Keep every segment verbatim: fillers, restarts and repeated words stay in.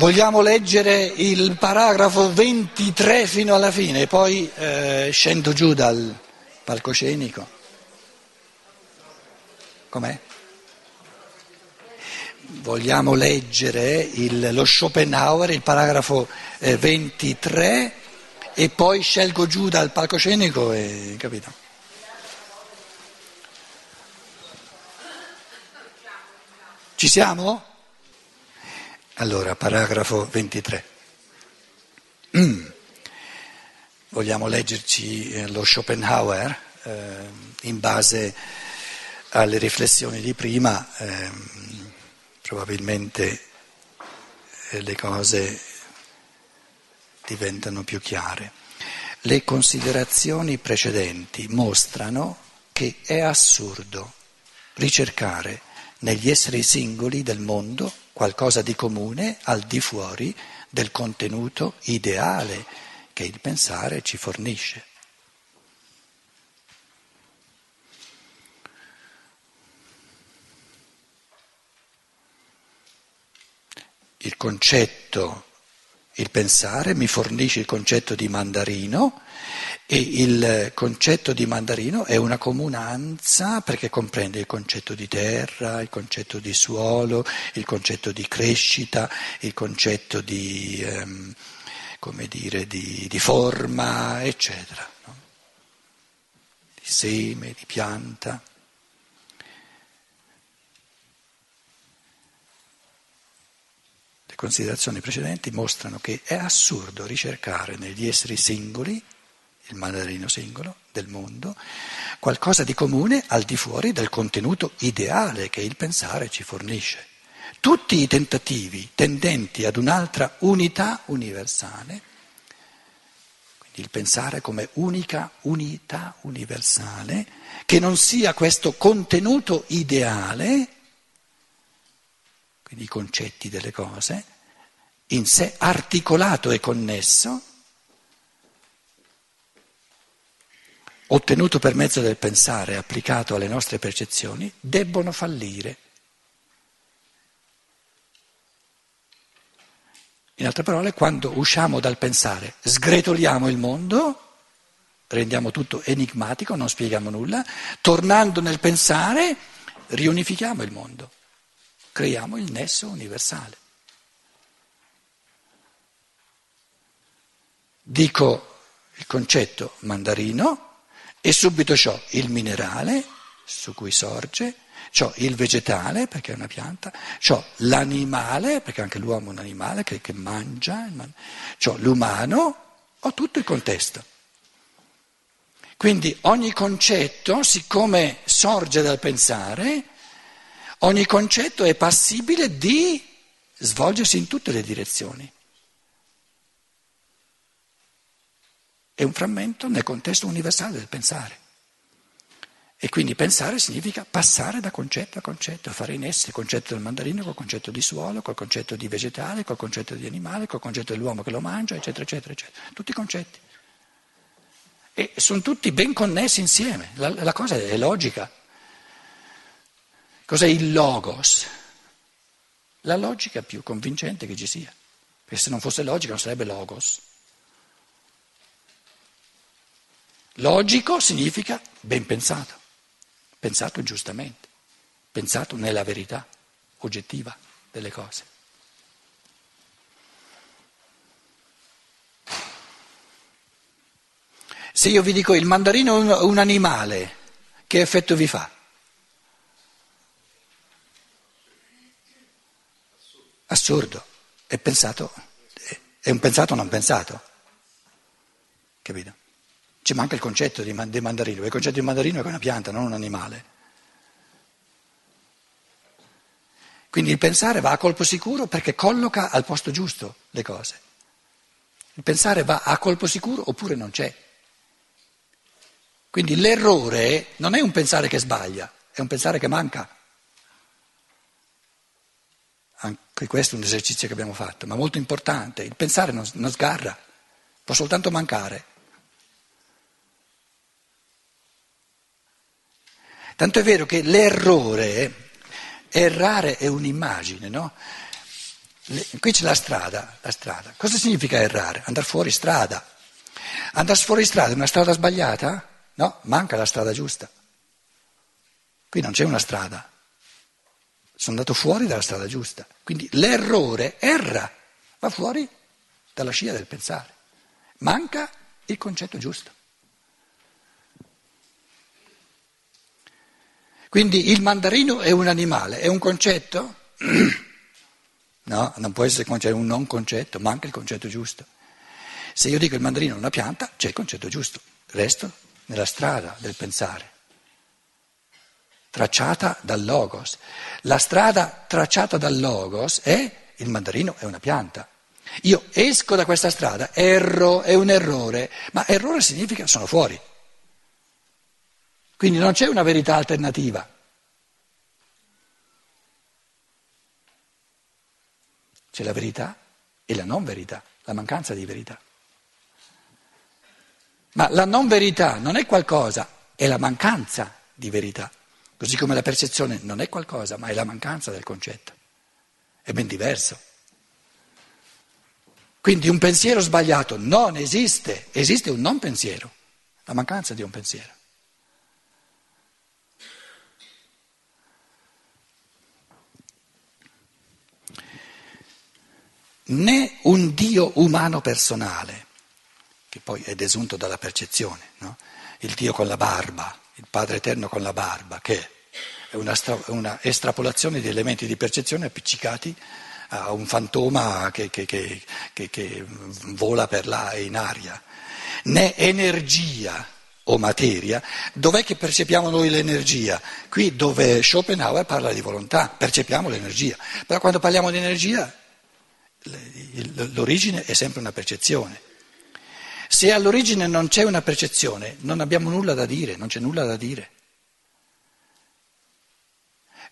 Vogliamo leggere il paragrafo ventitré fino alla fine, poi eh, scendo giù dal palcoscenico. Com'è? Vogliamo leggere il, lo Schopenhauer, il paragrafo eh, ventitré, e poi scelgo giù dal palcoscenico, e, capito? Ci siamo? Allora, paragrafo ventitré. Mm. Vogliamo leggerci lo Schopenhauer eh, in base alle riflessioni di prima, eh, probabilmente le cose diventano più chiare. Le considerazioni precedenti mostrano che è assurdo ricercare negli esseri singoli del mondo qualcosa di comune al di fuori del contenuto ideale che il pensare ci fornisce. Il concetto, il pensare mi fornisce il concetto di mandarino, e il concetto di mandarino è una comunanza perché comprende il concetto di terra, il concetto di suolo, il concetto di crescita, il concetto di, ehm, come dire, di, di forma, eccetera, no? Di seme, di pianta. Le considerazioni precedenti mostrano che è assurdo ricercare negli esseri singoli, il mandarino singolo del mondo, qualcosa di comune al di fuori del contenuto ideale che il pensare ci fornisce. Tutti i tentativi tendenti ad un'altra unità universale, quindi il pensare come unica unità universale, che non sia questo contenuto ideale, quindi i concetti delle cose, in sé articolato e connesso, ottenuto per mezzo del pensare applicato alle nostre percezioni, debbono fallire. In altre parole, quando usciamo dal pensare, sgretoliamo il mondo, rendiamo tutto enigmatico, non spieghiamo nulla, tornando nel pensare, riunifichiamo il mondo, creiamo il nesso universale. Dico il concetto mandarino, e subito ciò il minerale su cui sorge, ciò il vegetale perché è una pianta, ciò l'animale perché anche l'uomo è un animale che, che mangia, ciò l'umano, ho tutto il contesto. Quindi ogni concetto, siccome sorge dal pensare, ogni concetto è passibile di svolgersi in tutte le direzioni. È un frammento nel contesto universale del pensare. E quindi pensare significa passare da concetto a concetto, fare in esse il concetto del mandarino col concetto di suolo, col concetto di vegetale, col concetto di animale, col concetto dell'uomo che lo mangia, eccetera, eccetera, eccetera. Tutti i concetti. E sono tutti ben connessi insieme. La, la cosa è logica. Cos'è il logos? La logica più convincente che ci sia. Perché se non fosse logica non sarebbe logos. Logico significa ben pensato, pensato giustamente, pensato nella verità oggettiva delle cose. Se io vi dico il mandarino è un animale, che effetto vi fa? Assurdo, è pensato, è un pensato non pensato, capito? Ci manca il concetto di mandarino, il concetto di mandarino è una pianta, non un animale. Quindi il pensare va a colpo sicuro perché colloca al posto giusto le cose. Il pensare va a colpo sicuro oppure non c'è. Quindi l'errore non è un pensare che sbaglia, è un pensare che manca. Anche questo è un esercizio che abbiamo fatto, ma molto importante. Il pensare non, non sgarra, può soltanto mancare. Tanto è vero che l'errore, errare è un'immagine, no? Le, qui c'è la strada, la strada. Cosa significa errare? Andare fuori strada. Andare fuori strada è una strada sbagliata? No, manca la strada giusta. Qui non c'è una strada. Sono andato fuori dalla strada giusta. Quindi l'errore erra, va fuori dalla scia del pensare. Manca il concetto giusto. Quindi il mandarino è un animale, è un concetto? No, non può essere un non concetto, manca il concetto giusto. Se io dico il mandarino è una pianta, c'è il concetto giusto. Resto nella strada del pensare, tracciata dal Logos. La strada tracciata dal Logos è il mandarino è una pianta. Io esco da questa strada, erro, è un errore, ma errore significa sono fuori. Quindi non c'è una verità alternativa. C'è la verità e la non verità, la mancanza di verità. Ma la non verità non è qualcosa, è la mancanza di verità. Così come la percezione non è qualcosa, ma è la mancanza del concetto. È ben diverso. Quindi un pensiero sbagliato non esiste, esiste un non pensiero, la mancanza di un pensiero. Né un Dio umano personale, che poi è desunto dalla percezione, no? Il Dio con la barba, il Padre Eterno con la barba, che è una, stra- una estrapolazione di elementi di percezione appiccicati a un fantoma che, che, che, che, che vola per là e in aria. Né energia o materia, dov'è che percepiamo noi l'energia? Qui dove Schopenhauer parla di volontà, percepiamo l'energia, però quando parliamo di energia l'origine è sempre una percezione. Se all'origine non c'è una percezione, non abbiamo nulla da dire, non c'è nulla da dire.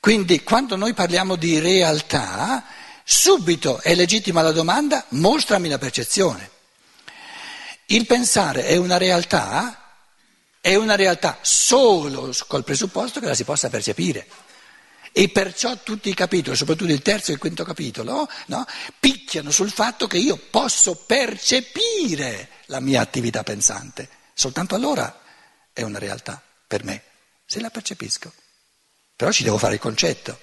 Quindi, quando noi parliamo di realtà, subito è legittima la domanda: mostrami la percezione. Il pensare è una realtà, è una realtà solo col presupposto che la si possa percepire. E perciò tutti i capitoli, soprattutto il terzo e il quinto capitolo, no, picchiano sul fatto che io posso percepire la mia attività pensante. Soltanto allora è una realtà per me, se la percepisco. Però ci devo fare il concetto.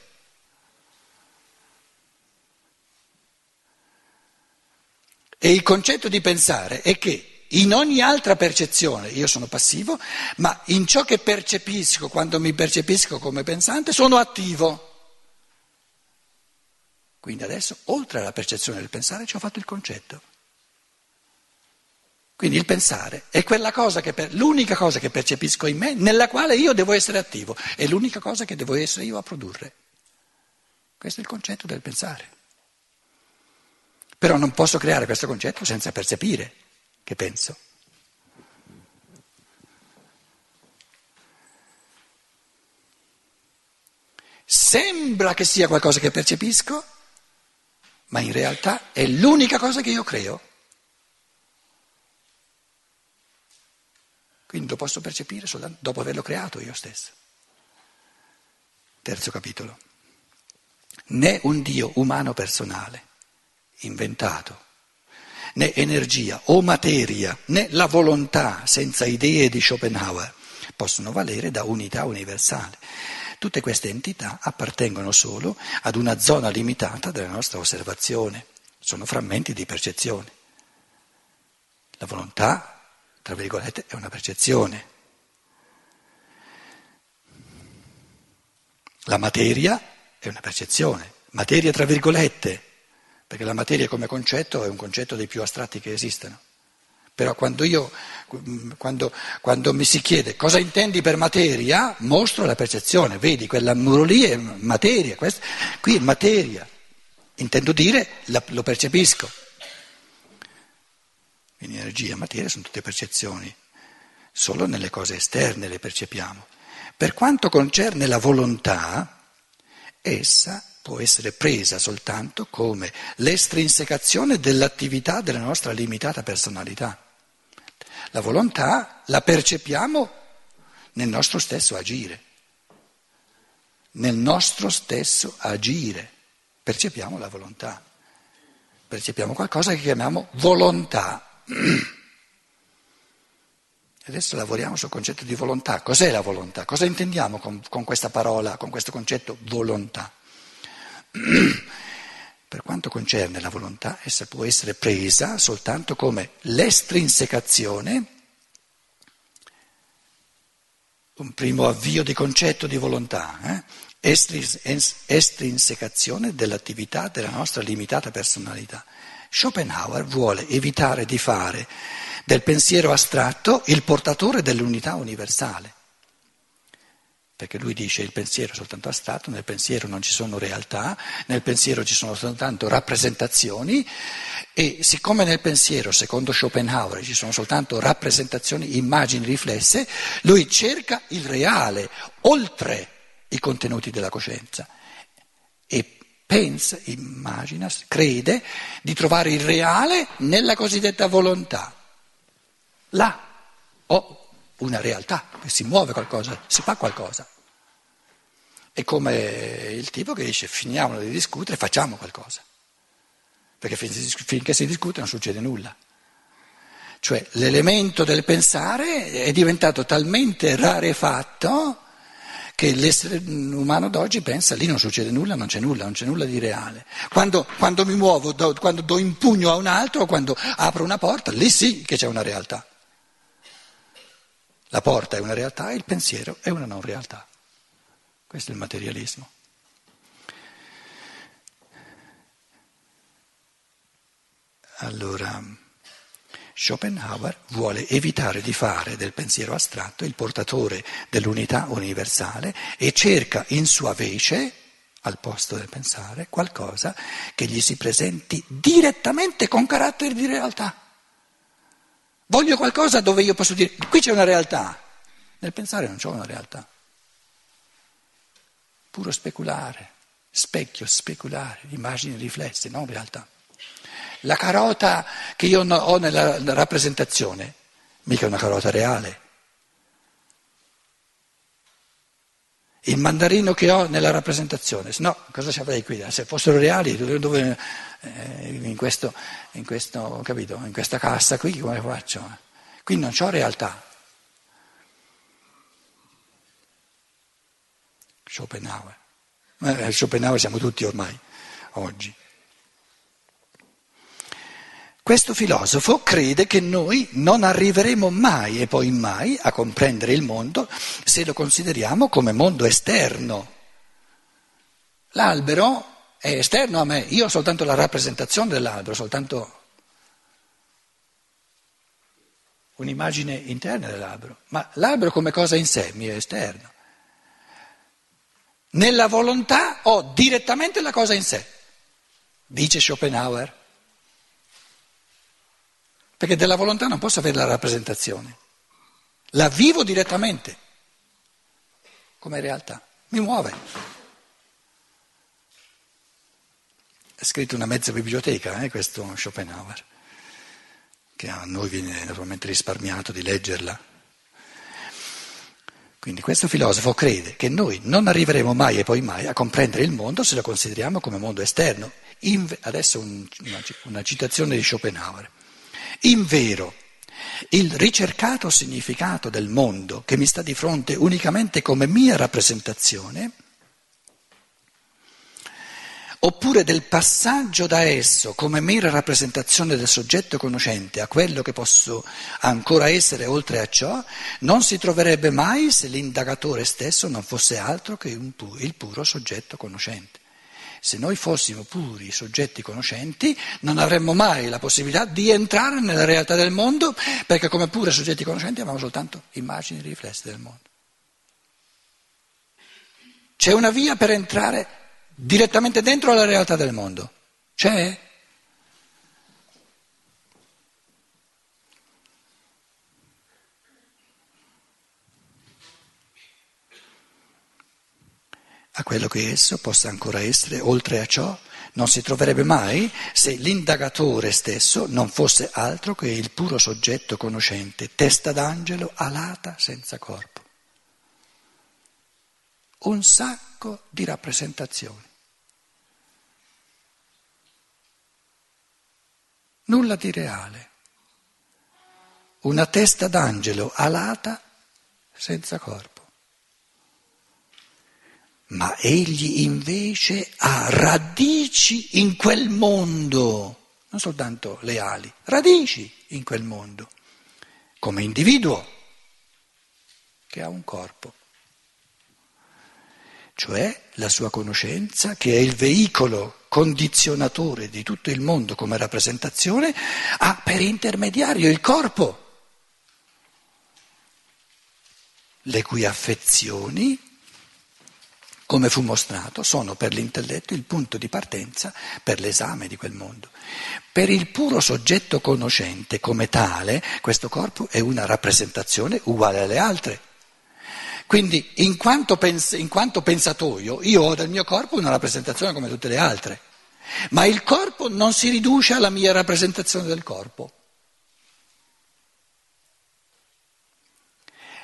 E il concetto di pensare è che in ogni altra percezione io sono passivo, ma in ciò che percepisco, quando mi percepisco come pensante, sono attivo. Quindi adesso, oltre alla percezione del pensare, ci ho fatto il concetto. Quindi il pensare è quella cosa che per, l'unica cosa che percepisco in me, nella quale io devo essere attivo, è l'unica cosa che devo essere io a produrre. Questo è il concetto del pensare. Però non posso creare questo concetto senza percepire che penso. Sembra che sia qualcosa che percepisco, ma in realtà è l'unica cosa che io creo. Quindi lo posso percepire soltanto dopo averlo creato io stesso. Terzo capitolo. Né un Dio umano personale, inventato, né energia o materia, né la volontà senza idee di Schopenhauer possono valere da unità universale. Tutte queste entità appartengono solo ad una zona limitata della nostra osservazione, sono frammenti di percezione. La volontà, tra virgolette, è una percezione. La materia è una percezione, materia tra virgolette, perché la materia come concetto è un concetto dei più astratti che esistano. Però quando, io, quando, quando mi si chiede cosa intendi per materia, mostro la percezione, vedi, quella muro lì è materia, questa, qui è materia, intendo dire la, lo percepisco. Quindi energia e materia sono tutte percezioni, solo nelle cose esterne le percepiamo. Per quanto concerne la volontà, essa può essere presa soltanto come l'estrinsecazione dell'attività della nostra limitata personalità. La volontà la percepiamo nel nostro stesso agire, nel nostro stesso agire percepiamo la volontà. percepiamo qualcosa che chiamiamo volontà. Adesso lavoriamo sul concetto di volontà. Cos'è la volontà? Cosa intendiamo con, con questa parola, con questo concetto volontà? Per quanto concerne la volontà, essa può essere presa soltanto come l'estrinsecazione, un primo avvio di concetto di volontà, eh? estrinsecazione dell'attività della nostra limitata personalità. Schopenhauer vuole evitare di fare del pensiero astratto il portatore dell'unità universale, perché lui dice il pensiero è soltanto astratto, nel pensiero non ci sono realtà, nel pensiero ci sono soltanto rappresentazioni e siccome nel pensiero, secondo Schopenhauer, ci sono soltanto rappresentazioni, immagini, riflesse, lui cerca il reale, oltre i contenuti della coscienza e pensa, immagina, crede di trovare il reale nella cosiddetta volontà. Là ho una realtà, si muove qualcosa, si fa qualcosa. È come il tipo che dice finiamola di discutere, facciamo qualcosa. Perché finché si discute non succede nulla. Cioè l'elemento del pensare è diventato talmente rarefatto che l'essere umano d'oggi pensa lì non succede nulla, non c'è nulla, non c'è nulla di reale. Quando, quando mi muovo, do, quando do un pugno a un altro, quando apro una porta, lì sì che c'è una realtà. La porta è una realtà e il pensiero è una non realtà. Questo è il materialismo. Allora, Schopenhauer vuole evitare di fare del pensiero astratto il portatore dell'unità universale e cerca in sua vece, al posto del pensare, qualcosa che gli si presenti direttamente con carattere di realtà. Voglio qualcosa dove io posso dire, qui c'è una realtà, nel pensare non c'è una realtà, puro speculare, specchio speculare, immagini riflesse, non realtà. La carota che io ho nella rappresentazione, mica è una carota reale. Il mandarino che ho nella rappresentazione, se no cosa ci avrei qui? Se fossero reali, dove, eh, in, questo, in, questo, capito? In questa cassa qui come faccio? Qui non c'ho realtà. Schopenhauer. Eh, Schopenhauer siamo tutti ormai, oggi. Questo filosofo crede che noi non arriveremo mai e poi mai a comprendere il mondo se lo consideriamo come mondo esterno. L'albero è esterno a me, io ho soltanto la rappresentazione dell'albero, soltanto un'immagine interna dell'albero, ma l'albero come cosa in sé mi è esterno. Nella volontà ho direttamente la cosa in sé, dice Schopenhauer. Perché della volontà non posso avere la rappresentazione, la vivo direttamente, come realtà, mi muove. Ha scritto una mezza biblioteca eh, questo Schopenhauer, che a noi viene naturalmente risparmiato di leggerla. Quindi questo filosofo crede che noi non arriveremo mai e poi mai a comprendere il mondo se lo consideriamo come mondo esterno. In, adesso un, una, una citazione di Schopenhauer. Invero, il ricercato significato del mondo che mi sta di fronte unicamente come mia rappresentazione, oppure del passaggio da esso come mera rappresentazione del soggetto conoscente a quello che posso ancora essere oltre a ciò, non si troverebbe mai se l'indagatore stesso non fosse altro che un pu- il puro soggetto conoscente. Se noi fossimo puri soggetti conoscenti non avremmo mai la possibilità di entrare nella realtà del mondo perché come pure soggetti conoscenti abbiamo soltanto immagini riflesse del mondo. C'è una via per entrare direttamente dentro alla realtà del mondo? C'è? A quello che esso possa ancora essere, oltre a ciò, non si troverebbe mai se l'indagatore stesso non fosse altro che il puro soggetto conoscente, testa d'angelo, alata senza corpo. Un sacco di rappresentazioni. nulla di reale. Una testa d'angelo alata senza corpo. Ma egli invece ha radici in quel mondo, non soltanto le ali, radici in quel mondo, come individuo che ha un corpo. Cioè la sua conoscenza, che è il veicolo condizionatore di tutto il mondo come rappresentazione, ha per intermediario il corpo, le cui affezioni, come fu mostrato, sono per l'intelletto il punto di partenza per l'esame di quel mondo. Per il puro soggetto conoscente come tale, questo corpo è una rappresentazione uguale alle altre. Quindi in quanto, pens- in quanto pensatoio io ho del mio corpo una rappresentazione come tutte le altre, ma il corpo non si riduce alla mia rappresentazione del corpo.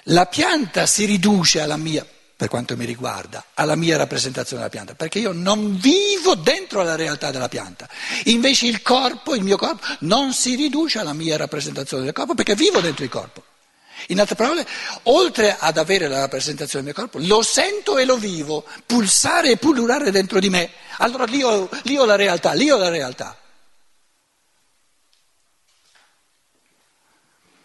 La pianta si riduce alla mia, per quanto mi riguarda, alla mia rappresentazione della pianta, perché io non vivo dentro la realtà della pianta. Invece il corpo, il mio corpo, non si riduce alla mia rappresentazione del corpo, perché vivo dentro il corpo. In altre parole, oltre ad avere la rappresentazione del mio corpo, lo sento e lo vivo pulsare e pullulare dentro di me. Allora lì ho, lì ho la realtà, lì ho la realtà.